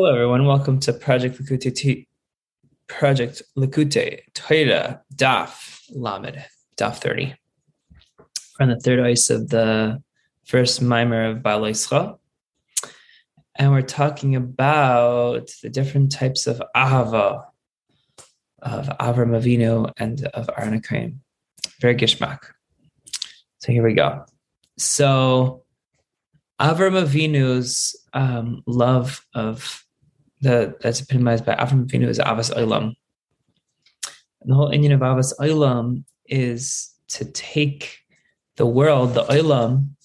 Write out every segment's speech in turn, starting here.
Hello, everyone. Welcome to Project Likkutei Torah Daf Lamed, Daf 30. We're on the third ice of the first Maimer of Baal Oisroh, and we're talking about the different types of Ahava of Avraham Avinu and of Aharon Hakohen. Very gishmak. So here we go. So Avraham Avinu's love of that's epitomized by Avraham Avinu is Ahavas Olam. And the whole Indian of Ahavas Olam is to take the world, the Olam,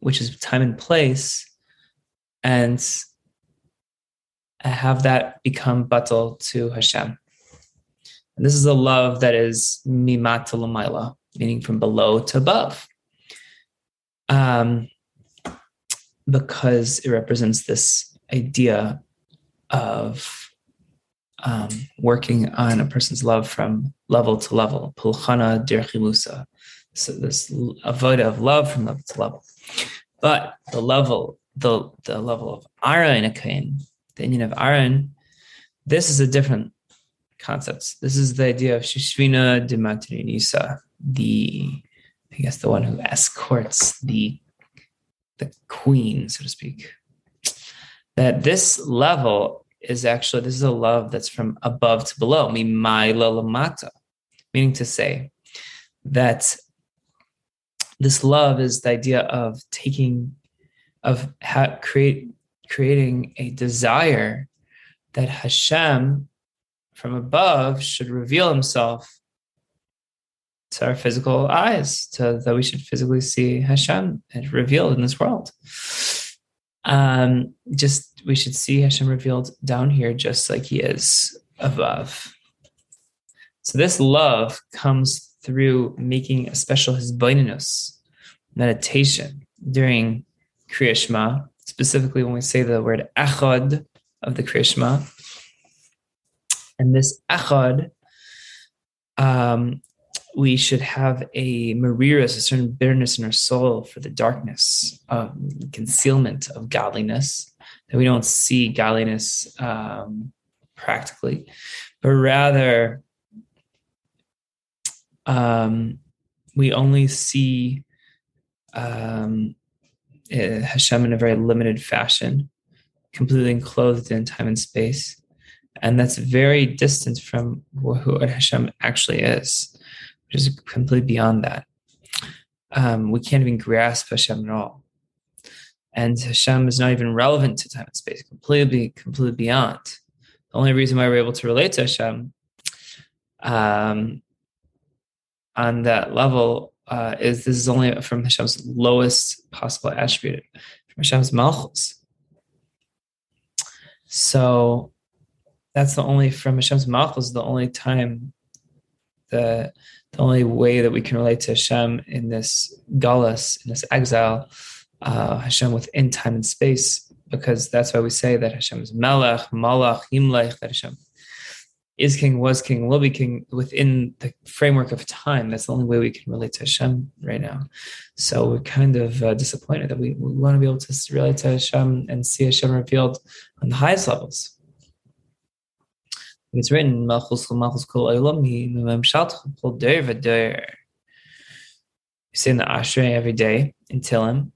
which is time and place, and have that become batal to Hashem. And this is a love that is mimata l'mayla, meaning from below to above. Because it represents this idea of working on a person's love from level to level, pulchana derech musa. So this avoda of love from level to level. But the level of Aharon Hakohen, the union of Aharon, this is a different concept. This is the idea of Shishvina de Matrinisa, the one who escorts the queen, so to speak. That this level is actually, this is a love that's from above to below, mimayla lamata, meaning to say that this love is the idea of creating a desire that Hashem from above should reveal himself to our physical eyes, that we should physically see Hashem revealed in this world. We should see Hashem revealed down here, just like He is above. So this love comes through making a special hisbainus meditation during Kriyat Shema, specifically when we say the word echad of the Kriyat Shema. And this echad, we should have a meriras, a certain bitterness in our soul for the darkness, concealment of godliness, that we don't see godliness practically, but rather we only see Hashem in a very limited fashion, completely enclosed in time and space. And that's very distant from who Hashem actually is, which is completely beyond that. We can't even grasp Hashem at all. And Hashem is not even relevant to time and space, completely beyond. The only reason why we're able to relate to Hashem on that level is this is only from Hashem's lowest possible attribute, from Hashem's malchus. So that's from Hashem's malchus, the only time, the only way that we can relate to Hashem in this galus, in this exile, Hashem within time and space, because that's why we say that Hashem is Melech, Malach, Yimlech, that Hashem is king, was king, will be king within the framework of time. That's the only way we can relate to Hashem right now. So we're kind of disappointed that we want to be able to relate to Hashem and see Hashem revealed on the highest levels. It's written, you say in the Ashrei every day in Tilim,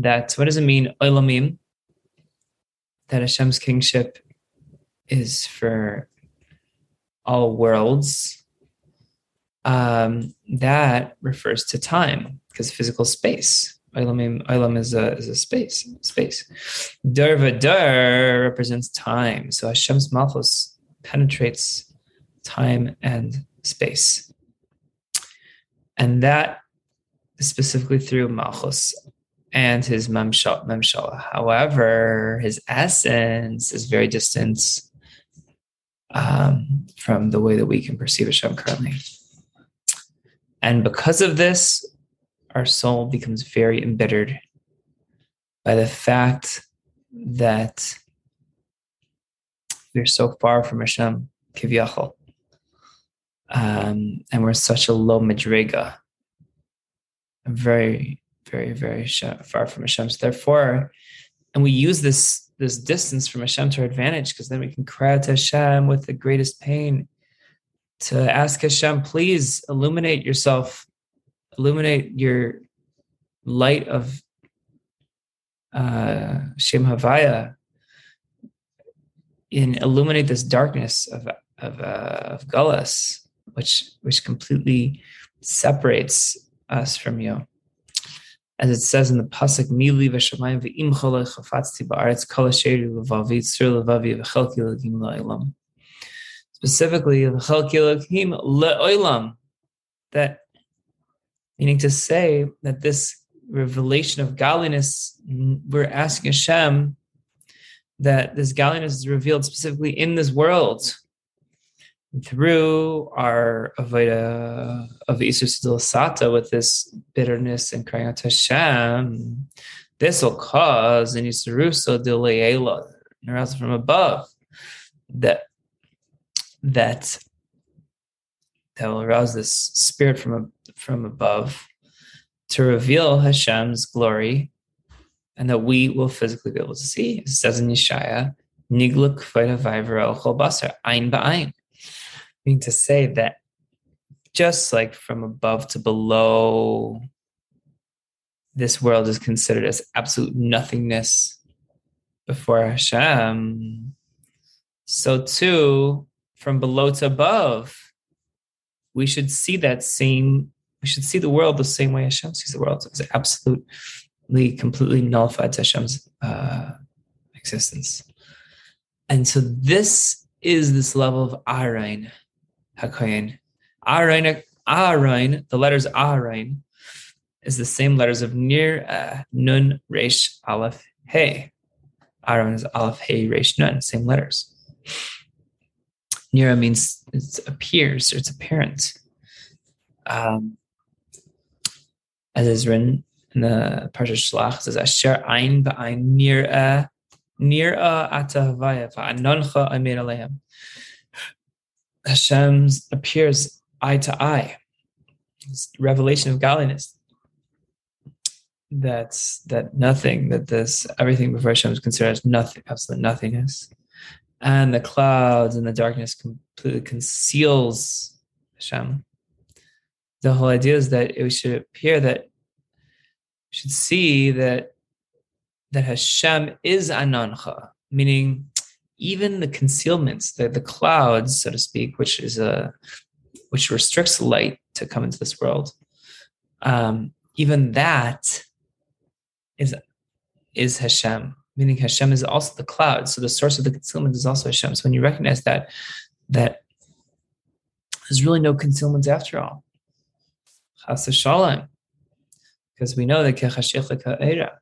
that what does it mean, Olamim? That Hashem's kingship is for all worlds. That refers to time, because physical space. Olam is a space. Dar v'dar represents time. So Hashem's malchus penetrates time and space. And that is specifically through Malchus and his Memshala. However, his essence is very distant from the way that we can perceive Hashem currently. And because of this, our soul becomes very embittered by the fact that we're so far from Hashem, Kivyachol. And we're such a low Madrega. Very, very, very far from Hashem. So therefore, and we use this this distance from Hashem to our advantage, because then we can cry out to Hashem with the greatest pain to ask Hashem, please illuminate yourself, illuminate your light of Shem Havaya, and illuminate this darkness of Galus, which completely separates us from you. As it says in the pasuk, "Mili v'shamayim ve'imchol lechafatzti ba'aretz kol asher levavi tzur levavi v'chelki lekim le'olam." Specifically, v'chelki lekim le'olam, that meaning to say that this revelation of godliness, we're asking Hashem that this godliness is revealed specifically in this world through our avodah of Isur Sedulah Sata, with this bitterness and crying out to Hashem. This will cause an Yisuruso Dilayela, arousal from above, that will arouse this spirit from above to reveal Hashem's glory, and that we will physically be able to see. It says in Yeshaya, "Nigla k'fayda vayvera ochol basar ein ba'ain." Meaning to say that just like from above to below, this world is considered as absolute nothingness before Hashem, so too, from below to above, we should see we should see the world the same way Hashem sees the world. It's absolutely, completely nullified to Hashem's existence. And so this is this level of Aharon Hakohen. Aharon, the letters Aharon, is the same letters of Nir, Nun, Resh, Aleph, Hey. Aharon is Aleph, Hey, Resh, Nun, same letters. Nira means it appears, or it's apparent. As is written in the Parshas Shlach, it says, Asher ein ba'ain nir'ah, nir'ah ata havaya, va'anoncha amir alehem. Hashem appears eye to eye. It's revelation of godliness. Everything before Hashem is considered as nothing, absolute nothingness. And the clouds and the darkness completely conceals Hashem. The whole idea is that it should appear that we should see that Hashem is Anancha, meaning even the concealments, the clouds, so to speak, which restricts light to come into this world. Even that is Hashem. Meaning Hashem is also the cloud. So the source of the concealment is also Hashem. So when you recognize that there's really no concealment after all. Chas v'shalom. Because we know that kechashich leka'era.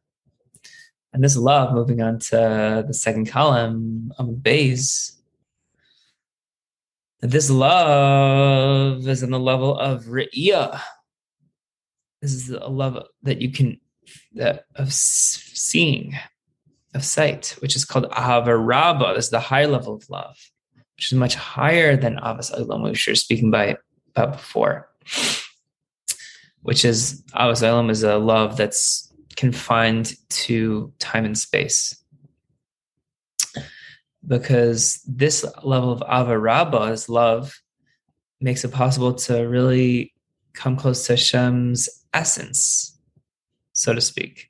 And this love, moving on to the second column of Beis, that this love is on the level of re'iyah. This is a love of seeing, of sight, which is called Ahavah Rabbah. This is the high level of love, which is much higher than Ahavas Olam, which we were speaking about before, which is Ahavas Olam is a love that's confined to time and space. Because this level of Ahavah Rabbah's love makes it possible to really come close to Hashem's essence, so to speak.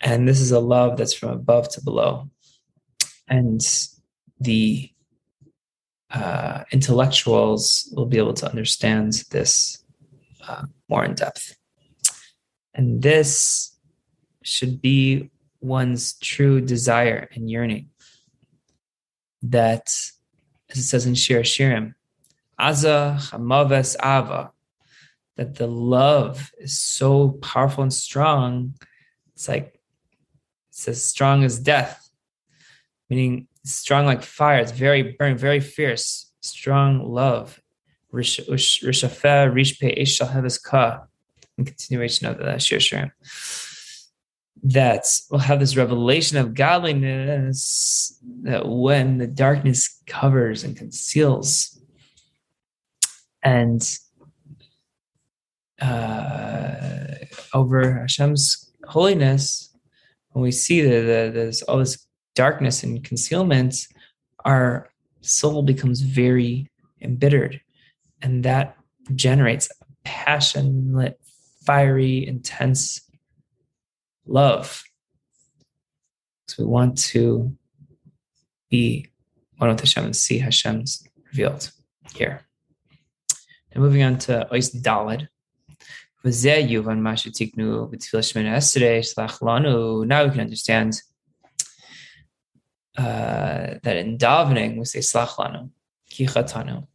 And this is a love that's from above to below. And the intellectuals will be able to understand this more in depth. And this should be one's true desire and yearning. That, as it says in Shir Hashirim, Aza Chamaves Ava, that the love is so powerful and strong, it's as strong as death, meaning strong like fire. It's very burning, very fierce, strong love. Rishafeh, Rishpeh, Ish Shalheves Ka, in continuation of the Shir Hashirim. That we'll have this revelation of godliness, that when the darkness covers and conceals, and over Hashem's holiness, when we see there's all this darkness and concealment, our soul becomes very embittered. And that generates a passionate, fiery, intense love. So we want to be one with Hashem and see Hashem's revealed here. Now moving on to Ois Daled. Now we can understand that in davening we say Slach Lanu, Ki Chatanu.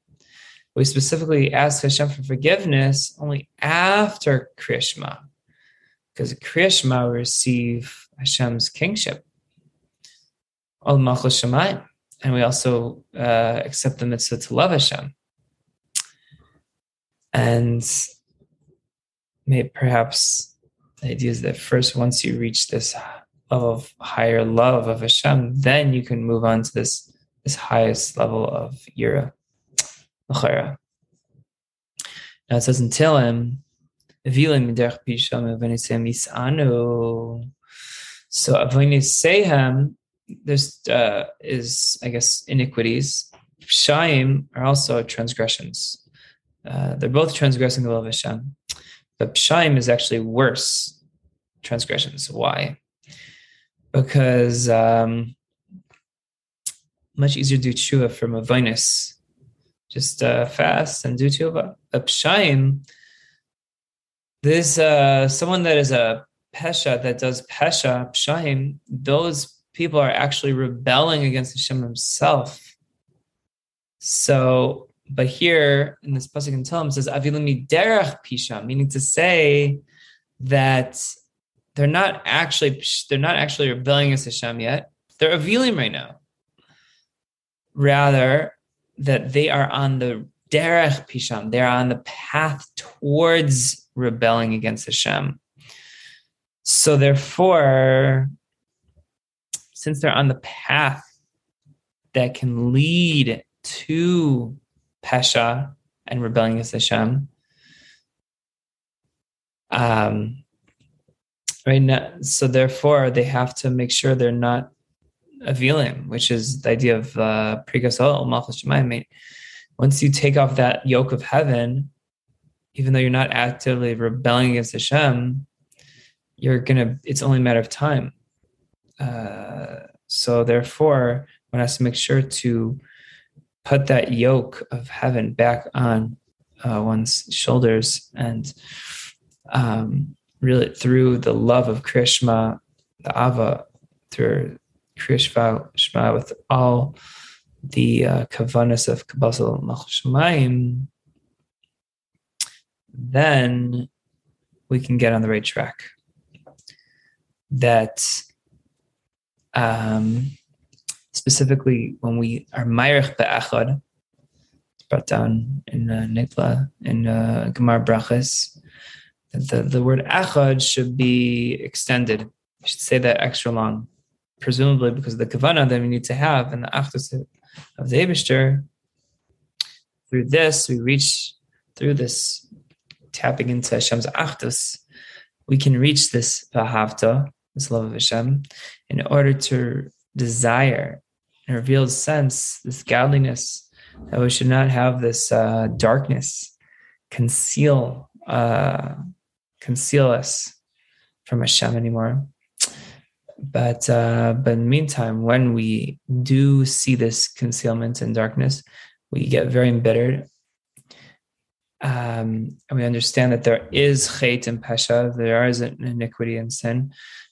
We specifically ask Hashem for forgiveness only after Kriyat Shema, because in Kriyat Shema we receive Hashem's kingship, Ol Malchut Shamayim, and we also accept the mitzvah to love Hashem. And maybe perhaps the idea is that first, once you reach this level of higher love of Hashem, then you can move on to this highest level of Yira, L'chara. Now it says in Tilim, so Avonisehem, this is, I guess, iniquities. Pshayim are also transgressions. They're both transgressing the will of Hashem. But Pshayim is actually worse transgressions. Why? Because much easier to do tshuva from Avonis. Just fast and do tshuva. A Pshayim, this someone that is a Pesha, that does Pesha, Pshayim, those people are actually rebelling against Hashem himself. So, but here in this pasuk in Tilim, it says avilumi derech pisha, meaning to say that they're not actually rebelling against Hashem yet. They're avilim right now. Rather, that they are on the derech pisham. They're on the path towards rebelling against Hashem. So therefore, since they're on the path that can lead to Pesha and rebelling against Hashem, right now, so therefore they have to make sure they're not avilim, which is the idea of Prigasol Malchus Shemayim. Once you take off that yoke of heaven, even though you're not actively rebelling against Hashem, it's only a matter of time. So therefore, one has to make sure to put that yoke of heaven back on one's shoulders, and really through the love of Kriyat Shema, the Ava, through Kriyat Shema with all the kavanas of Kabbalah Malchus Shemayim, then we can get on the right track. That specifically, when we are Mayrich Be'achod, it's brought down in Nitla, in Gemara Brachas, that the word Achod should be extended. You should say that extra long, presumably because of the Kavanah that we need to have and the Achdus of the Eibishter. Through this, we reach, through this tapping into Hashem's Achdus, we can reach this Vahavta, this love of Hashem, in order to desire in a revealed sense, this godliness, that we should not have this darkness conceal us from Hashem anymore. But in the meantime, when we do see this concealment and darkness, we get very embittered. And we understand that there is chait and pesha, there is an iniquity and sin.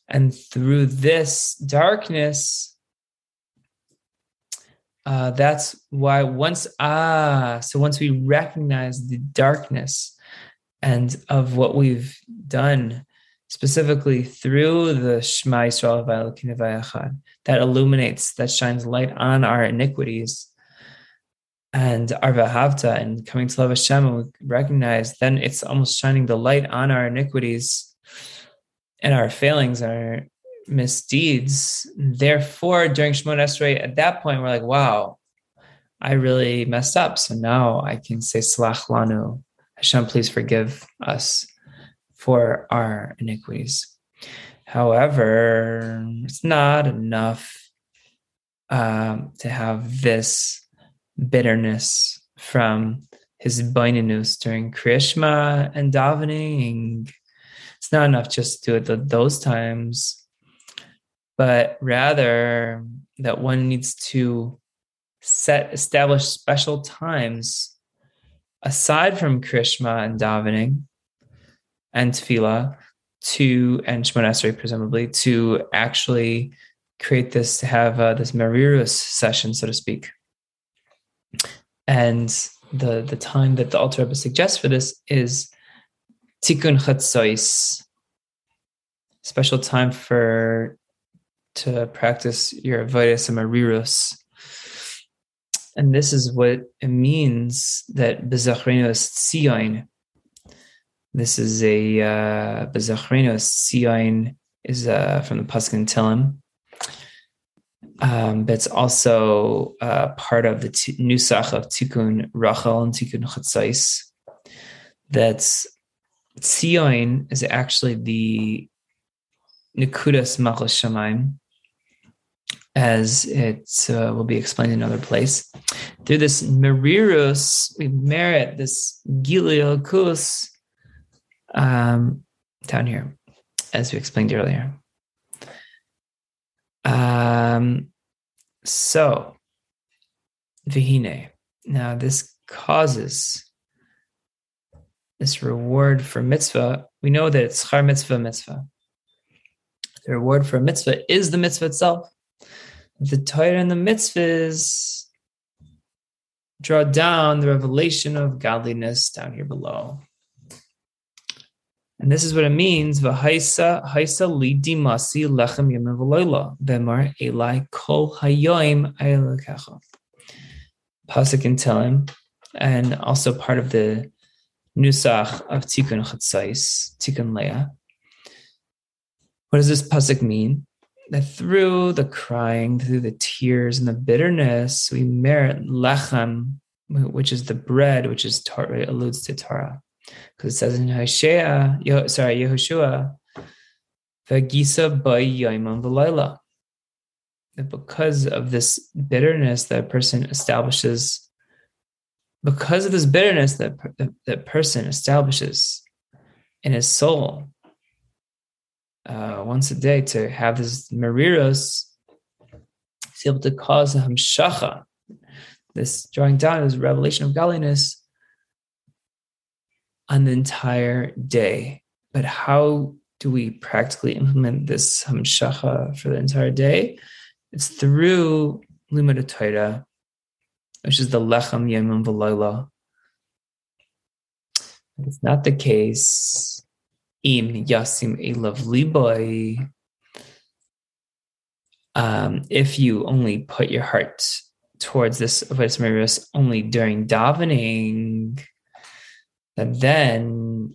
And through this darkness, that's why once we recognize the darkness and of what we've done, specifically through the Shema Yisrael V'Elokim V'Echad, that illuminates, that shines light on our iniquities and our Vahavta, and coming to love Hashem, and we recognize, then it's almost shining the light on our iniquities and our failings, our misdeeds. Therefore, during Shemoneh Esrei, at that point, we're like, wow, I really messed up. So now I can say, Slach Lanu, Hashem, please forgive us for our iniquities. However, it's not enough to have this bitterness from his baininus during Kriyat Shema and davening. It's not enough just to do it those times, but rather that one needs to establish special times aside from Kriyat Shema and davening and tefillah and Shemoneh Esrei, presumably, to actually create this, to have this merirus session, so to speak. And the time that the Alter Rebbe suggests for this is Tikkun Chatzos, special time to practice your avodas and merirus. And this is what it means that b'zachrenu es tzion. This is a b'zachrenu es tzion is from the pasuk in Tilim. But it's also part of the nusach of Tikkun Rachel and Tikkun Chatzos. That Tzion is actually the Nekudas Malchus Shamayim, as it will be explained in another place. Through this merirus, we merit this gilikus down here, as we explained earlier. So, vihine. Now, this causes this reward for mitzvah. We know that it's schar mitzvah. The reward for a mitzvah is the mitzvah itself. The Torah and the mitzvahs draw down the revelation of godliness down here below. And this is what it means. V'haisa li dimasi lechem yomim v'loila b'mar elai kol hayoim aylokecha. Pasuk in Tehillim, and also part of the nusach of Tikkun Chatzos, Tikkun Leia. What does this pasuk mean? That through the crying, through the tears and the bitterness, we merit lechem, which is the bread, which is Torah, it alludes to Torah. Because it says in Yehoshua, "Vagisa by Yaimam v'Layla," that because of this bitterness that a person establishes, in his soul, once a day, to have this merirus, is able to cause a hamshacha, this drawing down, this revelation of godliness, on the entire day. But how do we practically implement this hamshacha for the entire day? It's through Likkutei Torah, which is the lechem yomim v'layla. It's not the case im yasim elav liboy, if you only put your heart towards this avodas merirus only during davening, and then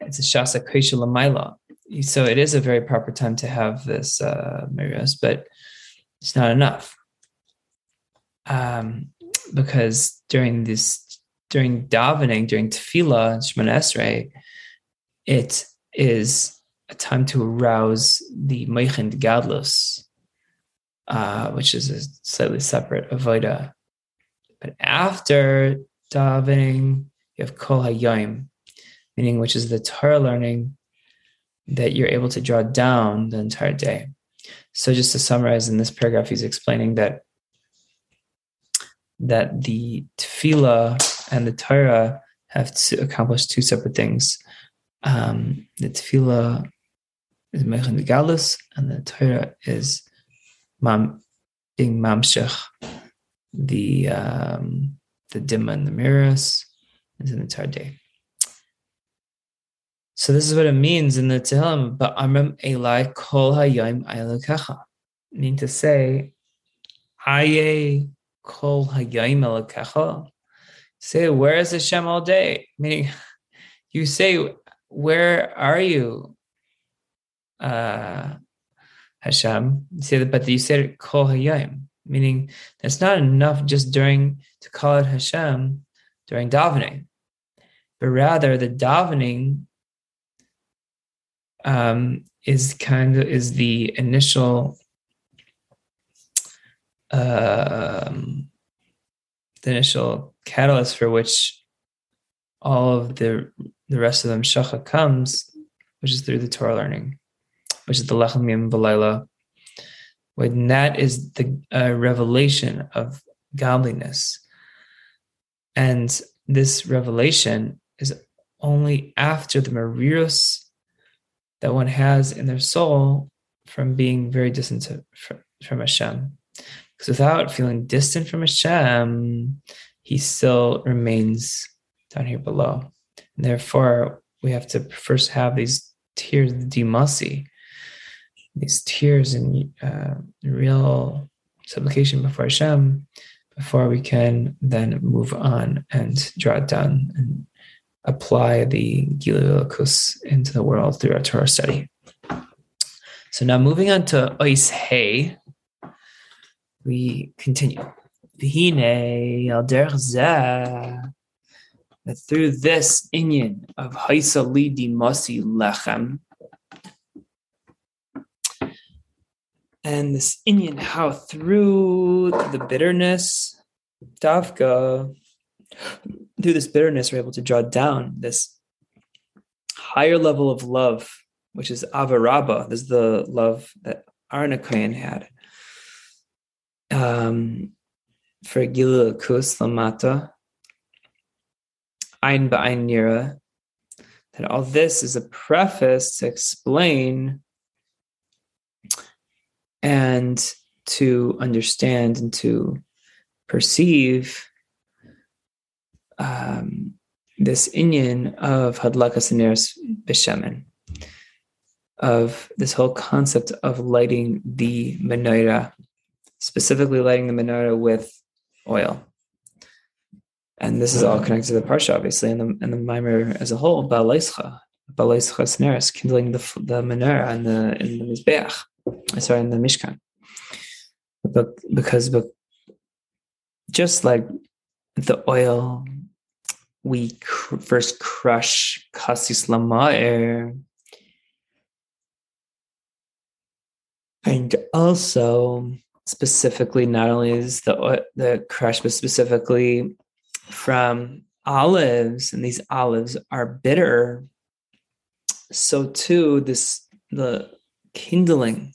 it's a shasa kresha l'mayla. So it is a very proper time to have this merirus, but it's not enough. Because during davening, during tefillah, Shemoneh Esrei, it is a time to arouse the meichen gadlus, which is a slightly separate avoda. But after davening, you have kol hayoim, meaning which is the Torah learning that you're able to draw down the entire day. So just to summarize, in this paragraph, he's explaining that the tefillah and the Torah have to accomplish two separate things. The tefillah is meichen d'galus, and the Torah is being mamshech, the dimma and the merirus, is an entire day. So this is what it means in the Tehillim, ba'amrim elai kol hayoim elokecha, meaning to say, aye kol hayoim elokecha, say, where is Hashem all day? Meaning, you say, where are you, Hashem? You say that, but you said kol hayoim. Meaning, it's not enough just to call it Hashem during davening, but rather the davening is the initial the initial catalyst for which all of the rest of the Mshachah comes, which is through the Torah learning, which is the Lechem Yom V'Layla. When that is the revelation of godliness. And this revelation is only after the Merirus that one has in their soul from being very distant from Hashem. Because without feeling distant from Hashem, he still remains down here below. And therefore, we have to first have these tears of dimasi, these tears and real supplication before Hashem, before we can then move on and draw it down and apply the Gilui Elokus into the world through our Torah study. So now moving on to Ois Hey, we continue. V'hinei al derech zeh, that through this inyan of Haisa li dimasi lechem, and this inyan, how through the bitterness, Davka, through this bitterness, we're able to draw down this higher level of love, which is Ahavah Rabbah. This is the love that Aharon Hakohen had. For Gilui Elokus Lamata, Ein B'Ein Nira, that all this is a preface to explain and to understand and to perceive this inyan of Hadlakas Haneros B'Shemen, of this whole concept of lighting the menorah, specifically lighting the menorah with oil. And this is all connected to the Parsha, obviously, and the Maimer as a whole, Baal Oisroh, Baal Oisroh Haneros, kindling the menorah in the Mizbeach. Sorry, in the Mishkan. But because just like the oil, we first crush Kasis Lama'er. And also, specifically, not only is the crush, but specifically from olives, and these olives are bitter, so too, the kindling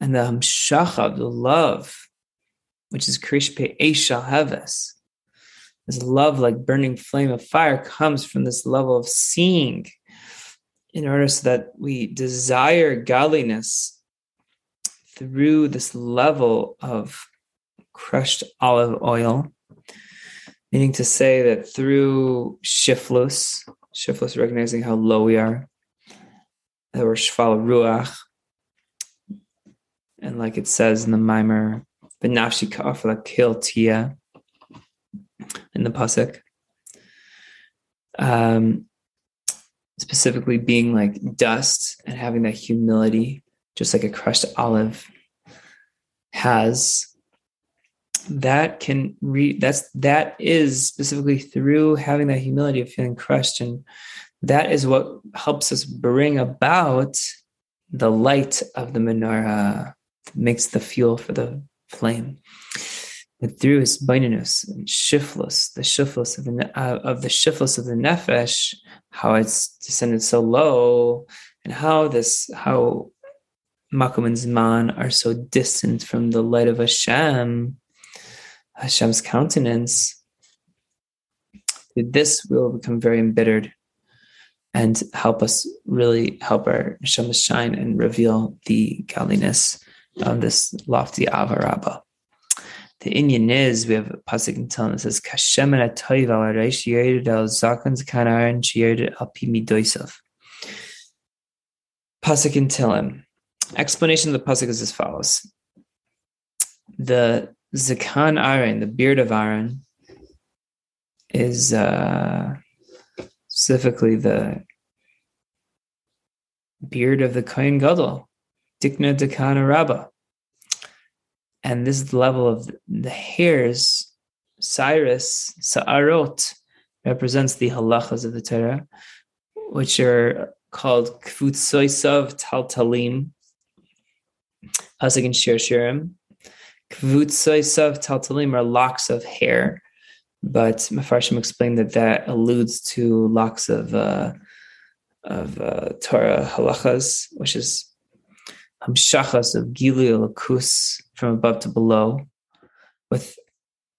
and the hamshacha, the love, which is krish pe'esh haves, this love like burning flame of fire, comes from this level of seeing, in order so that we desire godliness through this level of crushed olive oil, meaning to say that through shiflus, recognizing how low we are, that were shval ruach, and like it says in the mimer, benafshi ka'afla kil tia, in the pasuk, specifically being like dust and having that humility, just like a crushed olive has. That is specifically through having that humility of feeling crushed, and that is what helps us bring about the light of the menorah, makes the fuel for the flame. And through his beinunus and shiftless, the shiftless of the nefesh, how it's descended so low, and how makom and zman are so distant from the light of Hashem's countenance. Through this, we will become very embittered, and help our neshama shine and reveal the godliness of this lofty Ahavah Rabbah. The inyan is, we have a pasuk in Tilim that says, "Kashem and atoiv al reish yered al zakons kanaran yered al pi midosav." Pasuk in Tilim. Explanation of the pasuk is as follows: the zakan Aaron, the beard of Aaron, is specifically the beard of the Kohen Gadol, Dikna Dekana Rabbah. And this level of the hairs, Cyrus, Sa'arot, represents the halachas of the Torah, which are called Kvutsoisav Taltalim, Pasuk in Shir Hashirim, Kvutzos of Taltalim are locks of hair, but Mefarshim explained that that alludes to locks of Torah halachas, which is hamshachas of gilui lakus, from above to below, with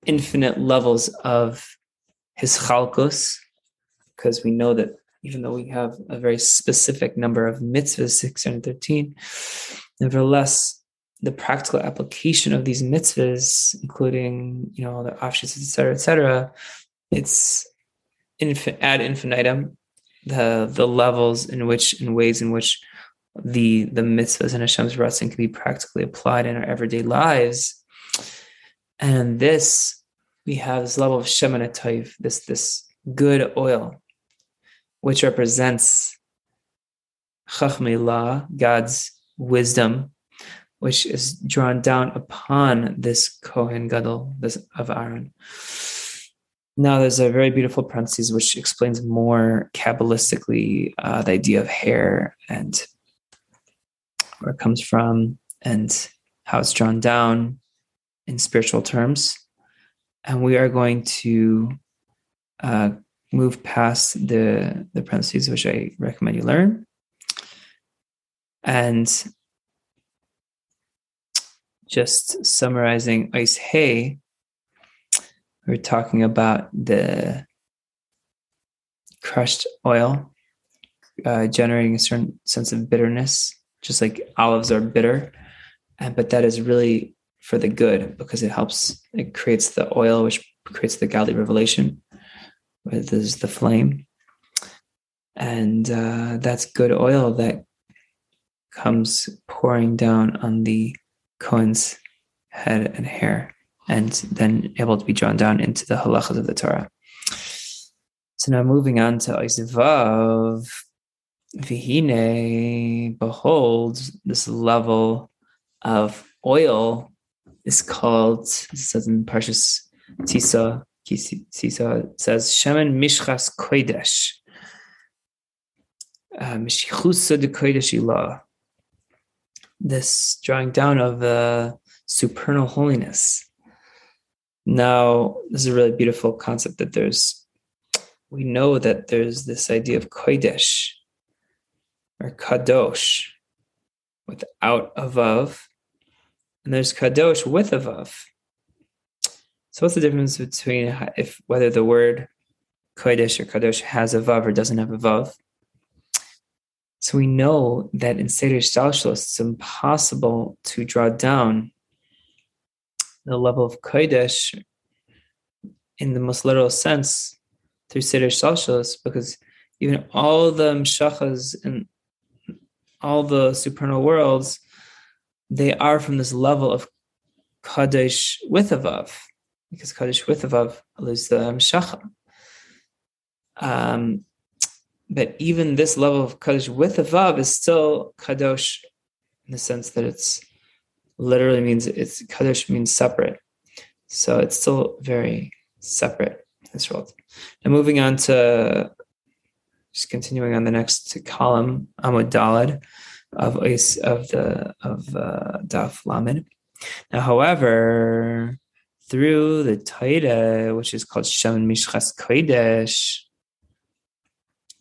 infinite levels of hischalkos, because we know that even though we have a very specific number of mitzvahs, 613, nevertheless, the practical application of these mitzvahs, including, you know, the offshoots, et cetera, it's ad infinitum, the levels in which, in ways in which the mitzvahs and Hashem's ratzon can be practically applied in our everyday lives. And this, we have this level of Shemoneh Tov, this good oil, which represents Chachmilah, God's wisdom, which is drawn down upon this Kohen Gadol, this of Aaron. Now, there's a very beautiful parenthesis which explains more Kabbalistically the idea of hair and where it comes from and how it's drawn down in spiritual terms. And we are going to move past the parentheses, which I recommend you learn. And just summarizing Ois Hay, we're talking about the crushed oil generating a certain sense of bitterness, just like olives are bitter. But that is really for the good, because it helps, it creates the oil, which creates the godly revelation. This is the flame. And that's good oil that comes pouring down on the Kohen's head and hair, and then able to be drawn down into the halachas of the Torah. So now moving on to Ois Vav, Vihine, behold, this level of oil is called, it says in Parshas Tisa, it says Shemen Mishchas Kodesh, Mishichusa de Kodesh Ilah. This drawing down of the supernal holiness. Now, this is a really beautiful concept that we know that there's this idea of Kodesh or Kadosh without a Vav, and there's Kadosh with a Vav. So what's the difference between whether the word Kodesh or Kadosh has a Vav or doesn't have a Vav? So we know that in Seder Shalsheles, it's impossible to draw down the level of Kodesh in the most literal sense through Seder Shalsheles, because even all the Mshachas and all the supernal worlds, they are from this level of Kodesh with a Vav, because Kodesh with a Vav alludes to the Mshacha. But even this level of Kadosh with a Vav is still Kadosh in the sense that it's literally means it's Kadosh means separate. So it's still very separate in this world. Now moving on to, just continuing on the next column, Amud Daled of Daf Lamed. Now, however, through the Torah, which is called Shemen Mishchas Kodesh,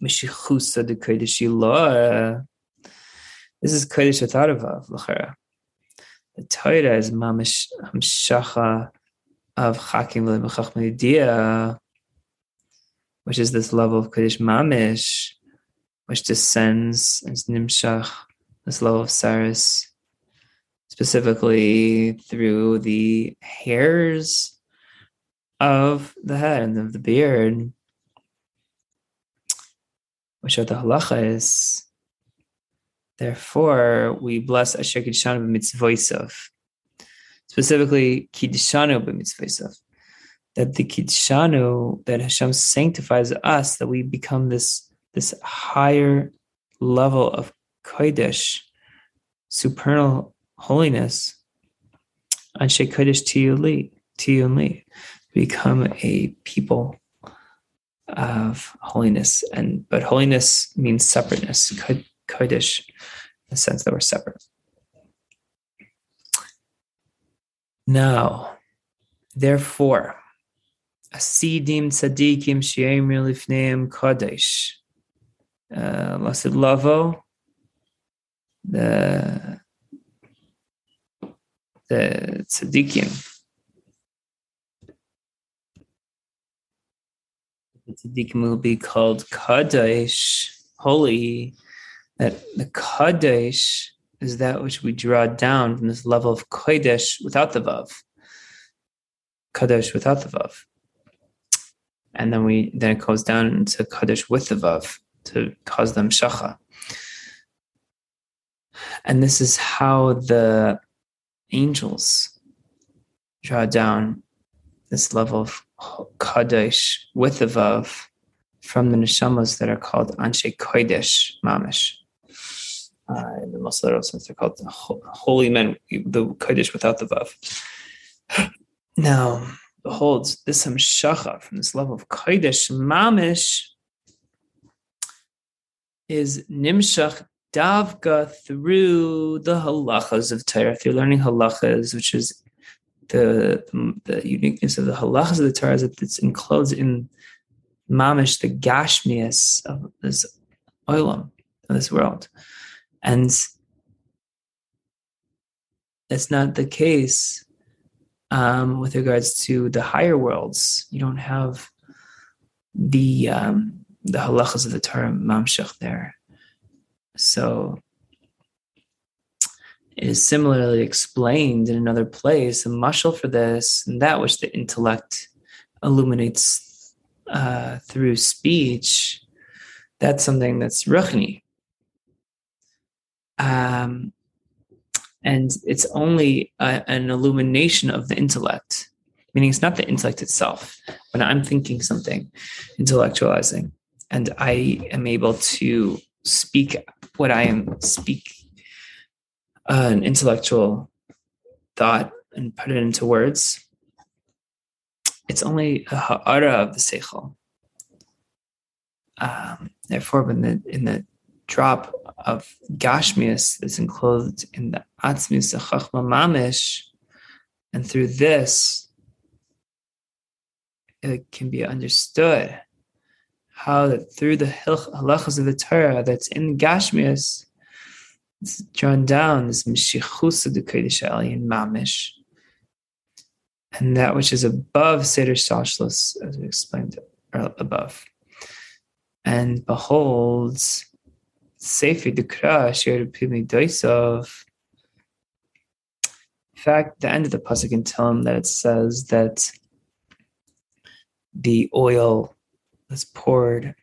Mishichusa de Kodesh Ilah. This is Kodesh without a Vav, L'chara. The Torah is Mamish Hamshacha of Chakim V'Lemachach Medidia, which is this level of Kodesh Mamish, which descends as Nimshach, this level of Saris, specifically through the hairs of the head and of the beard, which are the halachas. Therefore, we bless Asher Kiddushanu b'mitzvosav, specifically Kiddushanu b'mitzvosav, that the Kiddushanu, that Hashem sanctifies us, that we become this higher level of Kodesh, supernal holiness, Anshe Kodesh Tiyuli, become a people of holiness, but holiness means separateness, Kodesh, in the sense that we're separate. Now, therefore, Asidim tzadikim she'emir lifneim kadosh. Lasid lavo, the tzadikim. The tzaddikim will be called kadosh, holy. That the kadosh is that which we draw down from this level of kodesh without the vav. Kadosh without the vav, and then it goes down into kadosh with the vav to cause them shacha. And this is how the angels draw down this level of kadosh with the vav from the neshamas that are called anshe kodesh mamish. In the most literal sense, they're called the holy men, the kodesh without the vav. Now, behold, this hamshacha from this level of kodesh mamish is nimshach davka through the halachas of Torah, through learning halachas, which is the uniqueness of the halachas of the Torah is that it's enclosed in mamish, the gashmias of this olam, of this world. And that's not the case with regards to the higher worlds. You don't have the halachas of the Torah mamshach there. So it is similarly explained in another place, a mashal for this and that which the intellect illuminates through speech. That's something that's ruchni. And it's only an illumination of the intellect, meaning it's not the intellect itself. When I'm thinking something, intellectualizing, and I am able to speak what I am an intellectual thought and put it into words, it's only a ha'ara of the seichel. Therefore, in the drop of gashmius that's enclosed in the atzmius chachma mamish, and through this, it can be understood how that through the halachas of the Torah that's in gashmius, it's drawn down this Meshichus of the Kodesh Elyon Mamish, and that which is above Seder Shalsheles, as we explained above. And behold, Sefer Dikra Asher Pimei Doisov. In fact, the end of the pasuk can tell him that it says that the oil that's poured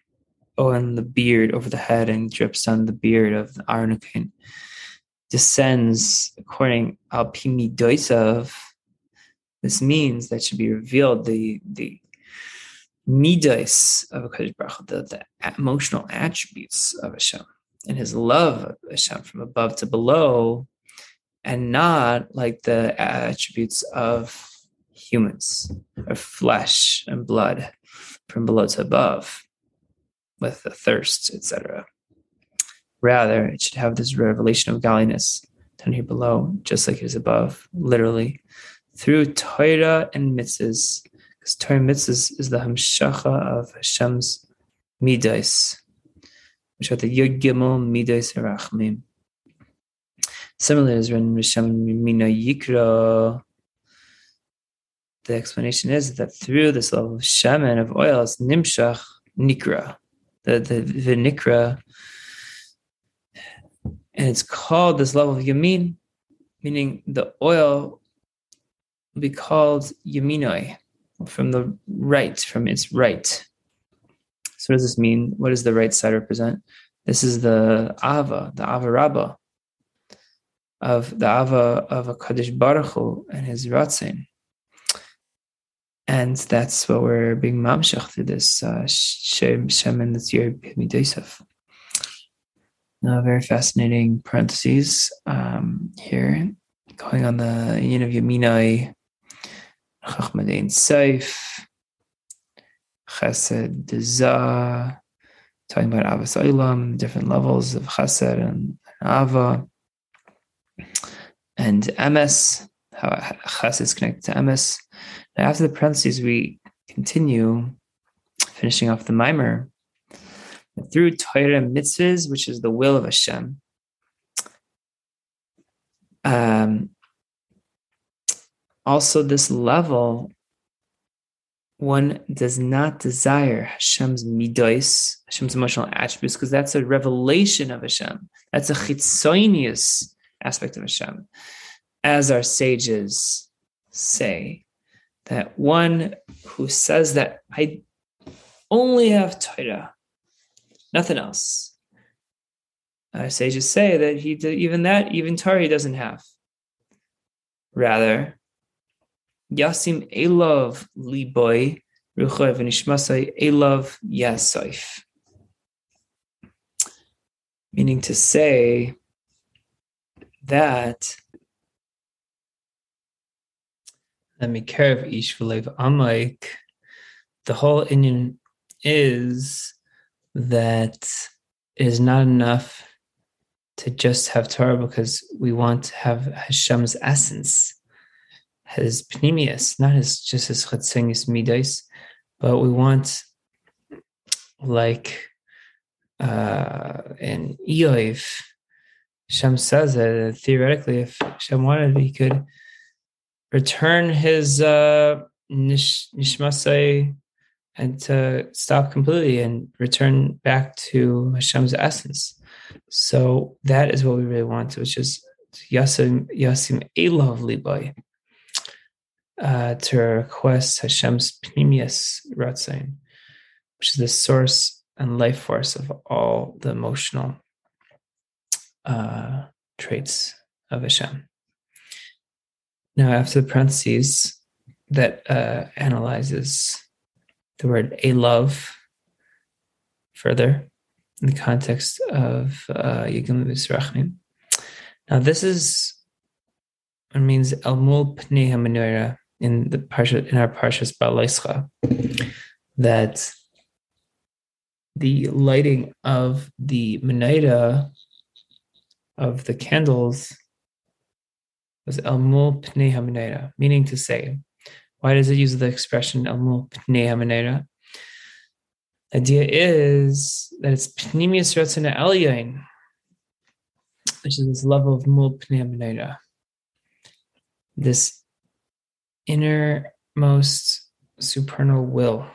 on the beard over the head and drips down the beard of the Aharon Hakohen descends according al pimi doisav. This means that should be revealed the midos of a Kodesh Baruch Hu, the emotional attributes of Hashem and his love of Hashem from above to below, and not like the attributes of humans or flesh and blood from below to above, with the thirst, etc. Rather, it should have this revelation of godliness down here below, just like it is above, literally, through Torah and mitzvahs, because Torah and mitzvahs is the hamshacha of Hashem's midas, which are the yud gimel midas harachmim. Similarly, as written, Hashem mina yikra. The explanation is that through this level of shemen of oil, it's nimshach nikra. The Nikra, and it's called this level of Yamin, meaning the oil will be called Yaminoi, from the right, from its right. So what does this mean? What does the right side represent? This is the Ahavah Rabbah, of the Ahavah of a Kodesh Baruch Hu and his Ratzin. And that's what we're being mamshach through this shemen that's Yerub. Now, very fascinating parentheses here, going on the union of Yaminai, Chachmadein Seif, Chesed Dezah, talking about Ahavas Olam, different levels of Chesed and Ava, and Emes, how Ches is connected to Emes. Now, after the parentheses, we continue finishing off the Mimer. Through Torah mitzvahs, which is the will of Hashem, also this level, one does not desire Hashem's midos, Hashem's emotional attributes, because that's a revelation of Hashem. That's a chitzonius aspect of Hashem. As our sages say, that one who says that I only have Torah, nothing else. Our sages say that even Torah he doesn't have. Rather, Yasim Elov Liboy Ruchov Nishmasai Elov Yasoif. Meaning to say that let me care of Ish V'lev Amayk. The whole Indian is that it is not enough to just have Torah because we want to have Hashem's essence, his pnimius, not just his chatzingus midas, but we want, like in Eoiv, Hashem says that theoretically, if Hashem wanted, he could return his nishmasai, and to stop completely and return back to Hashem's essence. So that is what we really want, which is Yasim Elov Liboy, to request Hashem's Pnimius Ratzain, which is the source and life force of all the emotional traits of Hashem. Now, after the parentheses, that analyzes the word Elov further in the context of Yigim B'Srachim. Now this is what means El Mul Pnei HaMenorah in our Parshas Baal Oisroh, that the lighting of the menorah of the candles was El Mul Pnei HaMenorah, meaning to say, why does it use the expression El Mul Pnei HaMenorah? The idea is that it's Pnimius Ratzon HaElyon, which is this level of Mul Pnei HaMenorah, this innermost supernal will.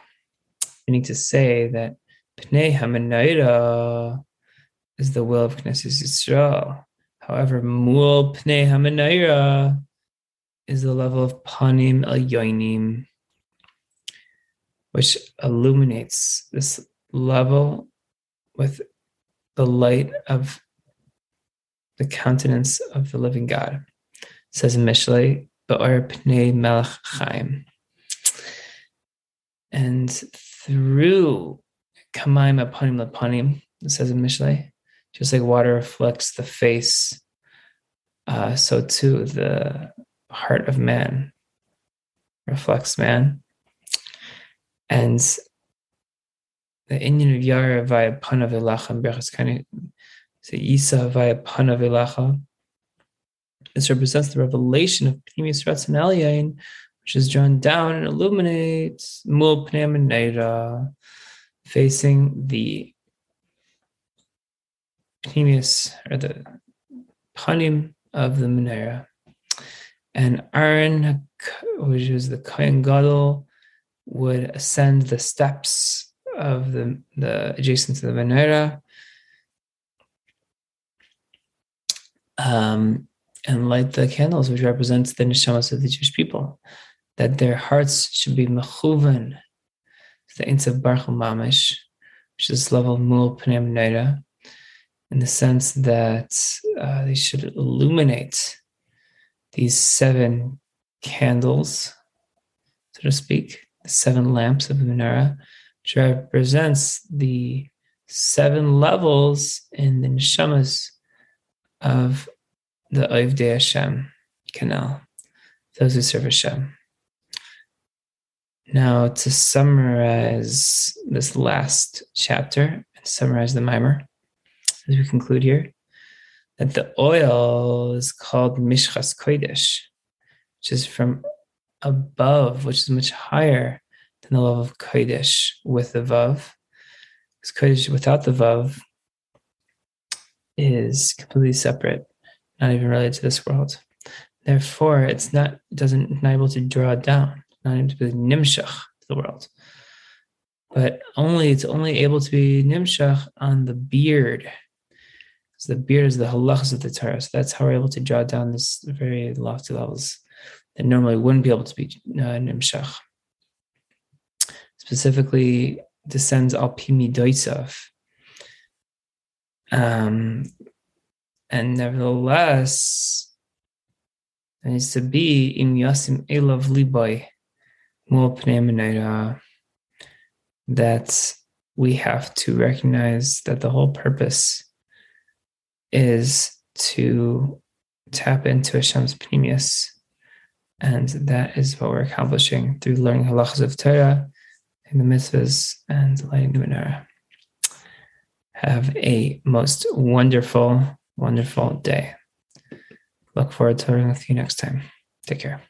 Meaning to say that Pnei HaMenorah is the will of Knesset Yisrael. However, Mul Pnei HaMenorah is the level of Panim Elyonim, which illuminates this level with the light of the countenance of the living God. It says in Mishlei, Ba'or Pnei Melech Chaim. And through Kamaim Apanim Lapanim, it says in Mishlei, just like water reflects the face, so too the heart of man reflects man, and the Indian of Yara via Panav Ilacha Berachas Kani, so Isa via Panav Ilacha. This represents the revelation of Pnimius Ratzon HaElyon, which is drawn down and illuminates Mul Pnei HaMenorah, facing the Pnimius or the Panim of the menorah. And Aharon, which is the Kohen Gadol, would ascend the steps of the adjacent to the menorah, and light the candles, which represents the neshamas of the Jewish people, that their hearts should be mechuvan to the Ein Sof Baruch Hu mamish, which is level Mul Pnei HaMenorah, in the sense that they should illuminate these 7 candles, so to speak, the 7 lamps of the menorah, which represents the 7 levels in the neshamas of the Avdei Hashem canal, those who serve Hashem. Now, to summarize this last chapter and summarize the Mimer, as we conclude here, that the oil is called Mishchas Kodesh, which is from above, which is much higher than the love of Kodesh with the Vav. Because Kodesh without the Vav is completely separate, not even related to this world. Therefore, it's not able to draw down, not able to be nimshach to the world. But it's only able to be nimshach on the beard. So the beard is the halachas of the Torah. So that's how we're able to draw down this very lofty levels that normally wouldn't be able to be nimshach. Specifically, descends al pi midosav. And nevertheless, there needs to be im yasim elav liboy mul pnei menaira, that we have to recognize that the whole purpose is to tap into Hashem's pnimius, and that is what we're accomplishing through learning halachas of Torah and the mitzvahs and lighting the menorah. Have a most wonderful, wonderful day. Look forward to talking with you next time. Take care.